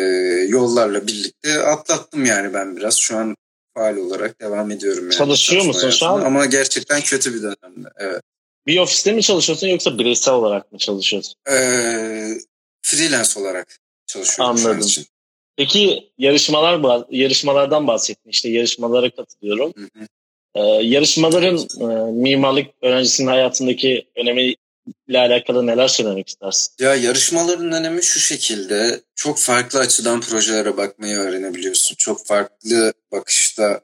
yollarla birlikte atlattım yani ben biraz. Şu an faal olarak devam ediyorum. Yani çalışıyor musun şu an? Ama gerçekten kötü bir dönemde. Evet. Bir ofiste mi çalışıyorsun yoksa bireysel olarak mı çalışıyorsun? Ee, freelance olarak çalışıyorum. Anladım. Için. Peki yarışmalar yarışmalardan bahsettin. İşte yarışmalara katılıyorum. Hı hı. Ee, yarışmaların e, mimarlık öğrencisinin hayatındaki önemiyle alakalı neler söylemek istersin? Ya yarışmaların önemi şu şekilde, çok farklı açıdan projelere bakmayı öğrenebiliyorsun. Çok farklı bakışta,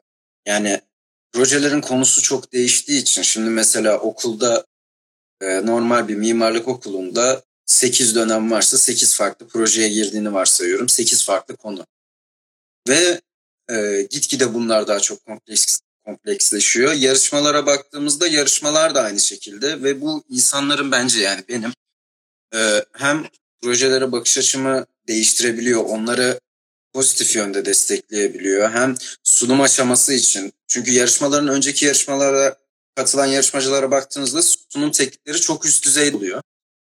yani projelerin konusu çok değiştiği için şimdi mesela okulda e, normal bir mimarlık okulunda sekiz dönem varsa sekiz farklı projeye girdiğini varsayıyorum. sekiz farklı konu. Ve e, gitgide bunlar daha çok kompleks kompleksleşiyor. Yarışmalara baktığımızda yarışmalar da aynı şekilde ve bu insanların bence yani benim e, hem projelere bakış açımı değiştirebiliyor, onları pozitif yönde destekleyebiliyor, hem sunum aşaması için. Çünkü yarışmaların önceki yarışmalara katılan yarışmacılara baktığınızda sunum teknikleri çok üst düzey oluyor.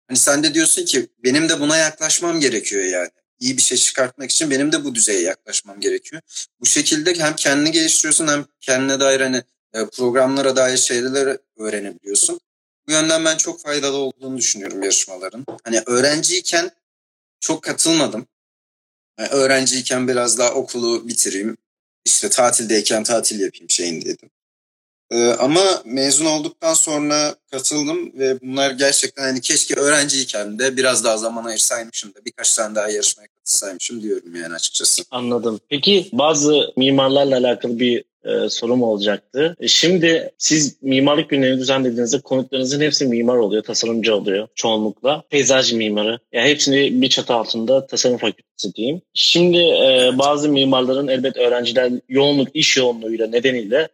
Hani sen de diyorsun ki benim de buna yaklaşmam gerekiyor yani. İyi bir şey çıkartmak için benim de bu düzeye yaklaşmam gerekiyor. Bu şekilde hem kendini geliştiriyorsun hem kendine dair hani programlara dair şeyleri öğrenebiliyorsun. Bu yönden ben çok faydalı olduğunu düşünüyorum yarışmaların. Hani öğrenciyken çok katılmadım. Yani öğrenciyken biraz daha okulu bitireyim, işte tatildeyken tatil yapayım şeyindeydim. Ee, ama mezun olduktan sonra katıldım ve bunlar gerçekten hani keşke öğrenciyken de biraz daha zaman ayırsaymışım da birkaç tane daha yarışmaya katılsaymışım diyorum yani açıkçası. Anladım. Peki bazı mimarlarla alakalı bir e, sorum olacaktı. E, şimdi siz mimarlık günlerini düzenlediğinizde konuklarınızın hepsi mimar oluyor, tasarımcı oluyor çoğunlukla. Peyzaj mimarı. Yani hepsini bir çatı altında tasarım fakültesi diyeyim. Şimdi e, bazı mimarların elbet öğrenciler yoğunluk, iş yoğunluğuyla nedeniyle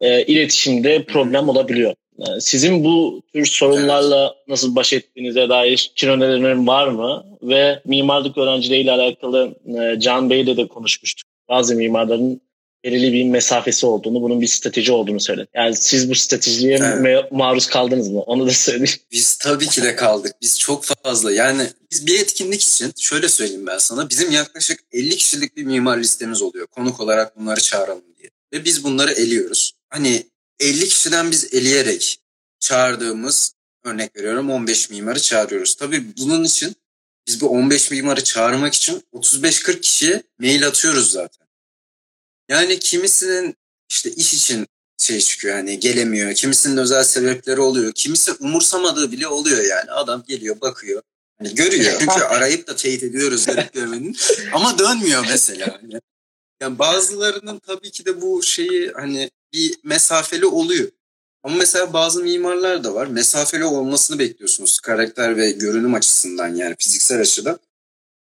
E, iletişimde problem olabiliyor. Yani sizin bu tür sorunlarla evet. nasıl baş ettiğinize dair önerilerin var mı? Ve mimarlık öğrencileriyle alakalı e, Can Bey'le de konuşmuştuk. Bazı mimarların belirli bir mesafesi olduğunu, bunun bir strateji olduğunu söyledi. Yani siz bu stratejiye evet. me- maruz kaldınız mı? Onu da söyleyeyim. Biz tabii ki de kaldık. Biz çok fazla. Yani biz bir etkinlik için şöyle söyleyeyim ben sana. Bizim yaklaşık elli kişilik bir mimar listemiz oluyor. Konuk olarak bunları çağıralım diye. Ve biz bunları eliyoruz. Hani elli kişiden biz eleyerek çağırdığımız, örnek veriyorum on beş mimarı çağırıyoruz. Tabii bunun için biz bu on beş mimarı çağırmak için otuz beş kırk kişiye mail atıyoruz zaten. Yani kimisinin işte iş için şey çıkıyor yani gelemiyor. Kimisinin özel sebepleri oluyor. Kimisi umursamadığı bile oluyor yani. Adam geliyor bakıyor. Hani görüyor. Çünkü arayıp da teyit ediyoruz görüp görmenin. Ama dönmüyor mesela. Yani. Yani bazılarının tabii ki de bu şeyi hani bir mesafeli oluyor. Ama mesela bazı mimarlar da var. Mesafeli olmasını bekliyorsunuz karakter ve görünüm açısından, yani fiziksel açıdan.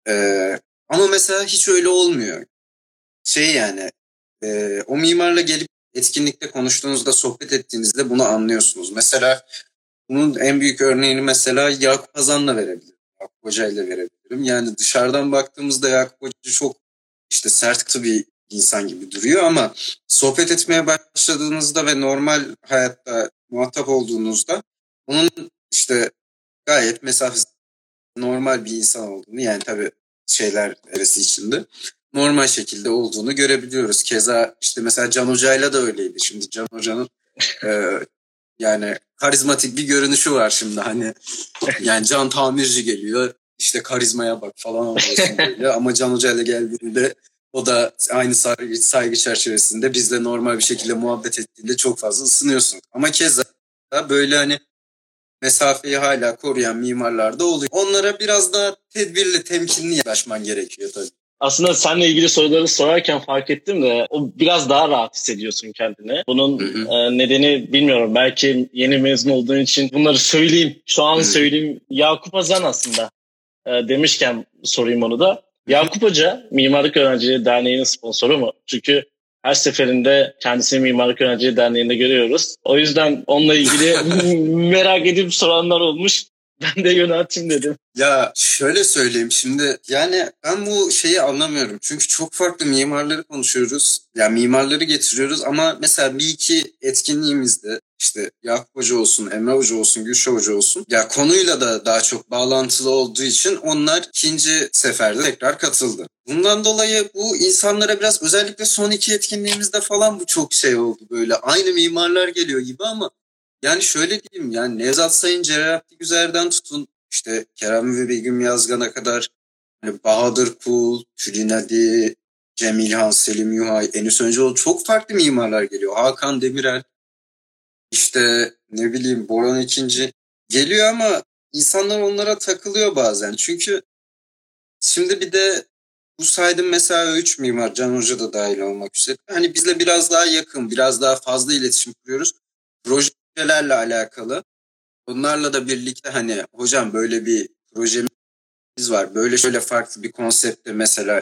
Ee, ama mesela hiç öyle olmuyor. Şey yani e, o mimarla gelip etkinlikte konuştuğunuzda, sohbet ettiğinizde bunu anlıyorsunuz. Mesela bunun en büyük örneğini mesela Yakup Hazan'la verebilirim. Yakup Hoca'yla verebilirim. Yani dışarıdan baktığımızda Yakup Hoca çok işte sert bir insan gibi duruyor ama sohbet etmeye başladığınızda ve normal hayatta muhatap olduğunuzda onun işte gayet mesafesi, normal bir insan olduğunu, yani tabii şeyler arası içinde normal şekilde olduğunu görebiliyoruz. Keza işte mesela Can Hoca'yla da öyleydi. Şimdi Can Hoca'nın e, yani karizmatik bir görünüşü var şimdi hani. Yani Can Tamirci geliyor işte karizmaya bak falan olmasın böyle. Ama Can Hoca'yla geldiğinde o da aynı saygı, saygı çerçevesinde bizle normal bir şekilde muhabbet ettiğinde çok fazla ısınıyorsun. Ama keza böyle hani mesafeyi hala koruyan mimarlar da oluyor. Onlara biraz daha tedbirli, temkinli yaklaşman gerekiyor tabii. Aslında seninle ilgili soruları sorarken fark ettim de o biraz daha rahat hissediyorsun kendini. Bunun hı hı. E, nedeni bilmiyorum. Belki yeni mezun olduğun için bunları söyleyeyim. Şu an hı. söyleyeyim. Yakup Hazan aslında e, demişken sorayım onu da. Yakup Hoca Mimarlık Öğrencileri Derneği'nin sponsoru mu? Çünkü her seferinde kendisini Mimarlık Öğrencileri Derneği'nde görüyoruz. O yüzden onunla ilgili merak edip soranlar olmuş. Ben de yöneltim dedim. Ya şöyle söyleyeyim şimdi, yani ben bu şeyi anlamıyorum. Çünkü çok farklı mimarları konuşuyoruz. Yani mimarları getiriyoruz ama mesela bir iki etkinliğimizde işte Yakup Hoca olsun, Emre Hoca olsun, Gülşah Hoca olsun. Ya konuyla da daha çok bağlantılı olduğu için onlar ikinci seferde tekrar katıldı. Bundan dolayı bu insanlara biraz, özellikle son iki etkinliğimizde falan bu çok şey oldu böyle. Aynı mimarlar geliyor gibi ama yani şöyle diyeyim, yani Nevzat Sayınca, Abdü Güzel'den tutun işte Kerem ve Bilim Yazgan'a kadar, hani Bahadır Kul, Tülinadi, Cem İlhan, Selim Yuhay, Enis Öncüoğlu, çok farklı mimarlar geliyor. Hakan Demirel, işte ne bileyim Boran ikinci geliyor ama insanlar onlara takılıyor bazen. Çünkü şimdi bir de bu saydığım mesela üç mimar, Can Hoca da dahil olmak üzere, hani bizle biraz daha yakın, biraz daha fazla iletişim kuruyoruz. Proje projelerle alakalı. Bunlarla da birlikte hani hocam böyle bir projemiz var. Böyle şöyle farklı bir konsepte mesela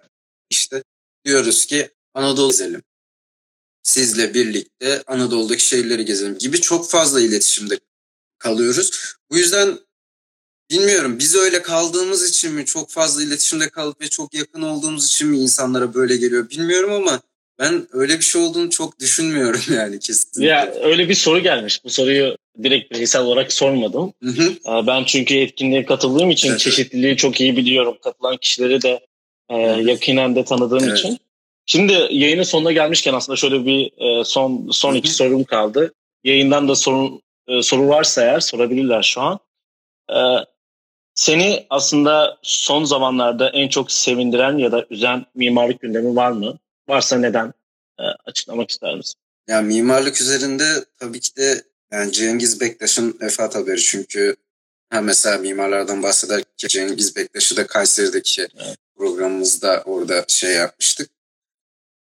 işte diyoruz ki Anadolu gezelim. Sizle birlikte Anadolu'daki şehirleri gezelim gibi çok fazla iletişimde kalıyoruz. Bu yüzden bilmiyorum, biz öyle kaldığımız için mi, çok fazla iletişimde kalıp ve çok yakın olduğumuz için mi insanlara böyle geliyor bilmiyorum ama ben öyle bir şey olduğunu çok düşünmüyorum yani kesinlikle. Ya öyle bir soru gelmiş. Bu soruyu direkt bireysel olarak sormadım. Hı hı. Ben çünkü etkinliğe katıldığım için evet, çeşitliliği evet. çok iyi biliyorum. Katılan kişileri de evet. yakinen de tanıdığım evet. için. Şimdi yayının sonuna gelmişken aslında şöyle bir son son hı hı. iki sorum kaldı. Yayından da sorun, soru varsa eğer sorabilirler şu an. Seni aslında son zamanlarda en çok sevindiren ya da üzen mimarlık gündemi var mı? Varsa neden? E, açıklamak ister misin? Yani mimarlık üzerinde tabii ki de yani Cengiz Bektaş'ın vefat haberi, çünkü ha mesela mimarlardan bahsederken Cengiz Bektaş'ı da Kayseri'deki evet. programımızda orada şey yapmıştık.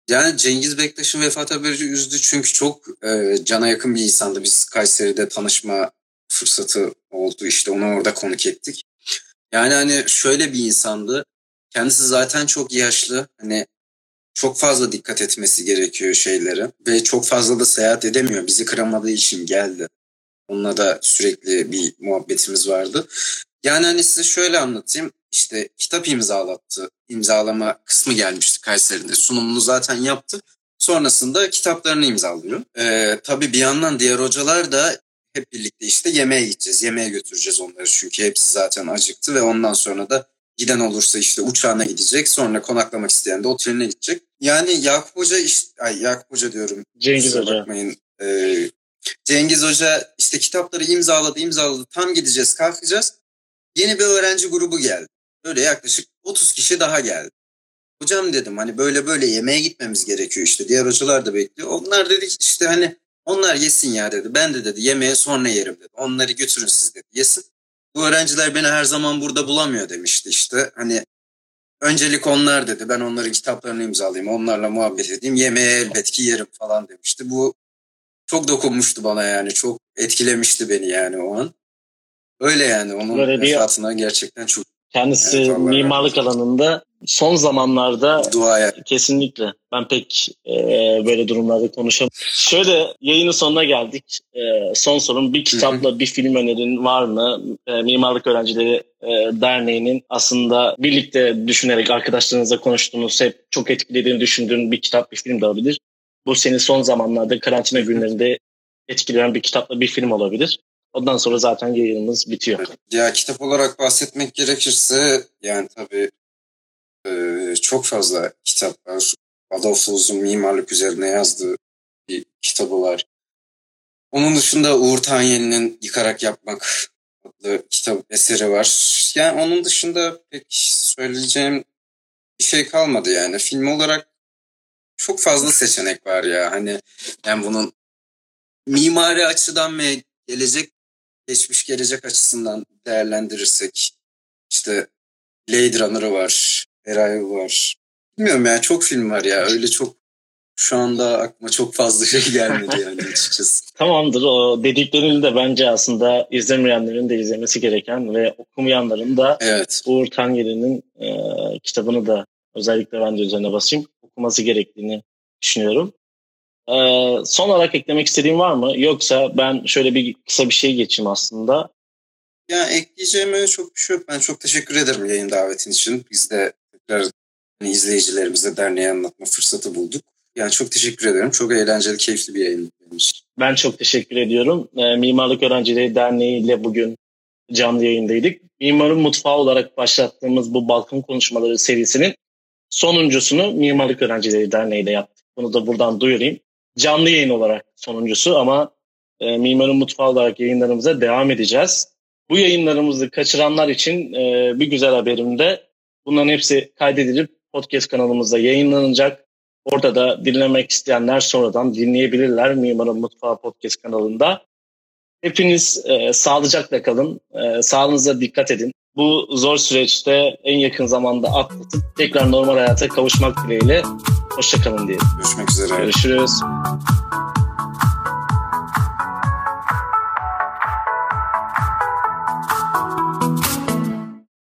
Yani Cengiz Bektaş'ın vefat haberi üzdü çünkü çok e, cana yakın bir insandı. Biz Kayseri'de tanışma fırsatı oldu, işte onu orada konuk ettik. Yani hani şöyle bir insandı. Kendisi zaten çok yaşlı. Hani çok fazla dikkat etmesi gerekiyor şeylere ve çok fazla da seyahat edemiyor. Bizi kıramadığı için geldi. Onunla da sürekli bir muhabbetimiz vardı. Yani hani size şöyle anlatayım. İşte kitap imzalattı. İmzalama kısmı gelmişti Kayseri'de. Sunumunu zaten yaptı. Sonrasında kitaplarını imzalıyor. Ee, tabii bir yandan diğer hocalar da hep birlikte işte yemeğe gideceğiz. Yemeğe götüreceğiz onları çünkü hepsi zaten acıktı ve ondan sonra da giden olursa işte uçağına gidecek. Sonra konaklamak isteyen de oteline gidecek. Yani Yakup Hoca işte, ay Yakup Hoca diyorum. Cengiz Hoca. Ee, Cengiz Hoca işte kitapları imzaladı, imzaladı. Tam gideceğiz, kalkacağız. Yeni bir öğrenci grubu geldi. Böyle yaklaşık otuz kişi daha geldi. Hocam dedim hani böyle böyle yemeğe gitmemiz gerekiyor işte. Diğer hocalar da bekliyor. Onlar dedi işte hani onlar yesin ya dedi. Ben de dedi yemeğe sonra yerim dedi. Onları götürün siz dedi yesin. Bu öğrenciler beni her zaman burada bulamıyor demişti işte. Hani Öncelik onlar dedi. Ben onların kitaplarını imzalayayım, onlarla muhabbet edeyim. Yemeği elbet ki yerim falan demişti. Bu çok dokunmuştu bana yani. Çok etkilemişti beni yani o an. Öyle yani onun vefatına gerçekten çok. Kendisi yani, mimarlık alanında son zamanlarda dua yani. Kesinlikle. Ben pek e, böyle durumlarda konuşamam. Şöyle yayının sonuna geldik. E, son sorum, bir kitapla Hı-hı. bir film önerin var mı? E, Mimarlık Öğrencileri e, Derneği'nin aslında birlikte düşünerek arkadaşlarınızla konuştuğunuz, hep çok etkilediğini düşündüğün bir kitap, bir film de olabilir. Bu senin son zamanlarda karantina günlerinde etkileyen bir kitapla bir film olabilir. Ondan sonra zaten yayınımız bitiyor. Ya kitap olarak bahsetmek gerekirse yani tabii e, çok fazla kitap var. Adolf Loos'un mimarlık üzerine yazdığı bir kitabı var. Onun dışında Uğur Tanyeli'nin Yıkarak Yapmak adlı kitap eseri var. Yani onun dışında pek söyleyeceğim bir şey kalmadı yani. Film olarak çok fazla seçenek var ya. Hani yani bunun mimari açıdan mı, gelecek geçmiş gelecek açısından değerlendirirsek işte Blade Runner'ı var, Arrival var. Bilmiyorum ya, çok film var ya. Öyle çok şu anda aklıma çok fazla şey gelmedi yani açıkçası. Tamamdır. O dediklerini de bence aslında izlemeyenlerin de izlemesi gereken ve okumayanların da evet. Uğur Tanyeli'nin e, kitabını da özellikle bence üzerine basayım. Okuması gerektiğini düşünüyorum. Ee, son olarak eklemek istediğin var mı? Yoksa ben şöyle bir kısa bir şey geçeyim aslında. Ya ekleyeceğime çok bir şey yok. Ben çok teşekkür ederim yayın davetin için. Biz de tekrar hani izleyicilerimize derneği anlatma fırsatı bulduk. Yani çok teşekkür ederim. Çok eğlenceli, keyifli bir yayın olmuş. Ben çok teşekkür ediyorum. Ee, Mimarlık Öğrencileri Derneği ile bugün canlı yayındaydık. Mimarın Mutfağı olarak başlattığımız bu balkon konuşmaları serisinin sonuncusunu Mimarlık Öğrencileri Derneği ile yaptık. Bunu da buradan duyurayım. Canlı yayın olarak sonuncusu ama e, Mimarın Mutfağı olarak yayınlarımıza devam edeceğiz. Bu yayınlarımızı kaçıranlar için e, bir güzel haberim de bunların hepsi kaydedilip podcast kanalımızda yayınlanacak. Orada da dinlemek isteyenler sonradan dinleyebilirler Mimarın Mutfağı podcast kanalında. Hepiniz e, sağlıcakla kalın, e, sağlığınıza dikkat edin. Bu zor süreçte en yakın zamanda atlatıp tekrar normal hayata kavuşmak dileğiyle hoşça kalın diyelim. Görüşmek üzere. Görüşürüz.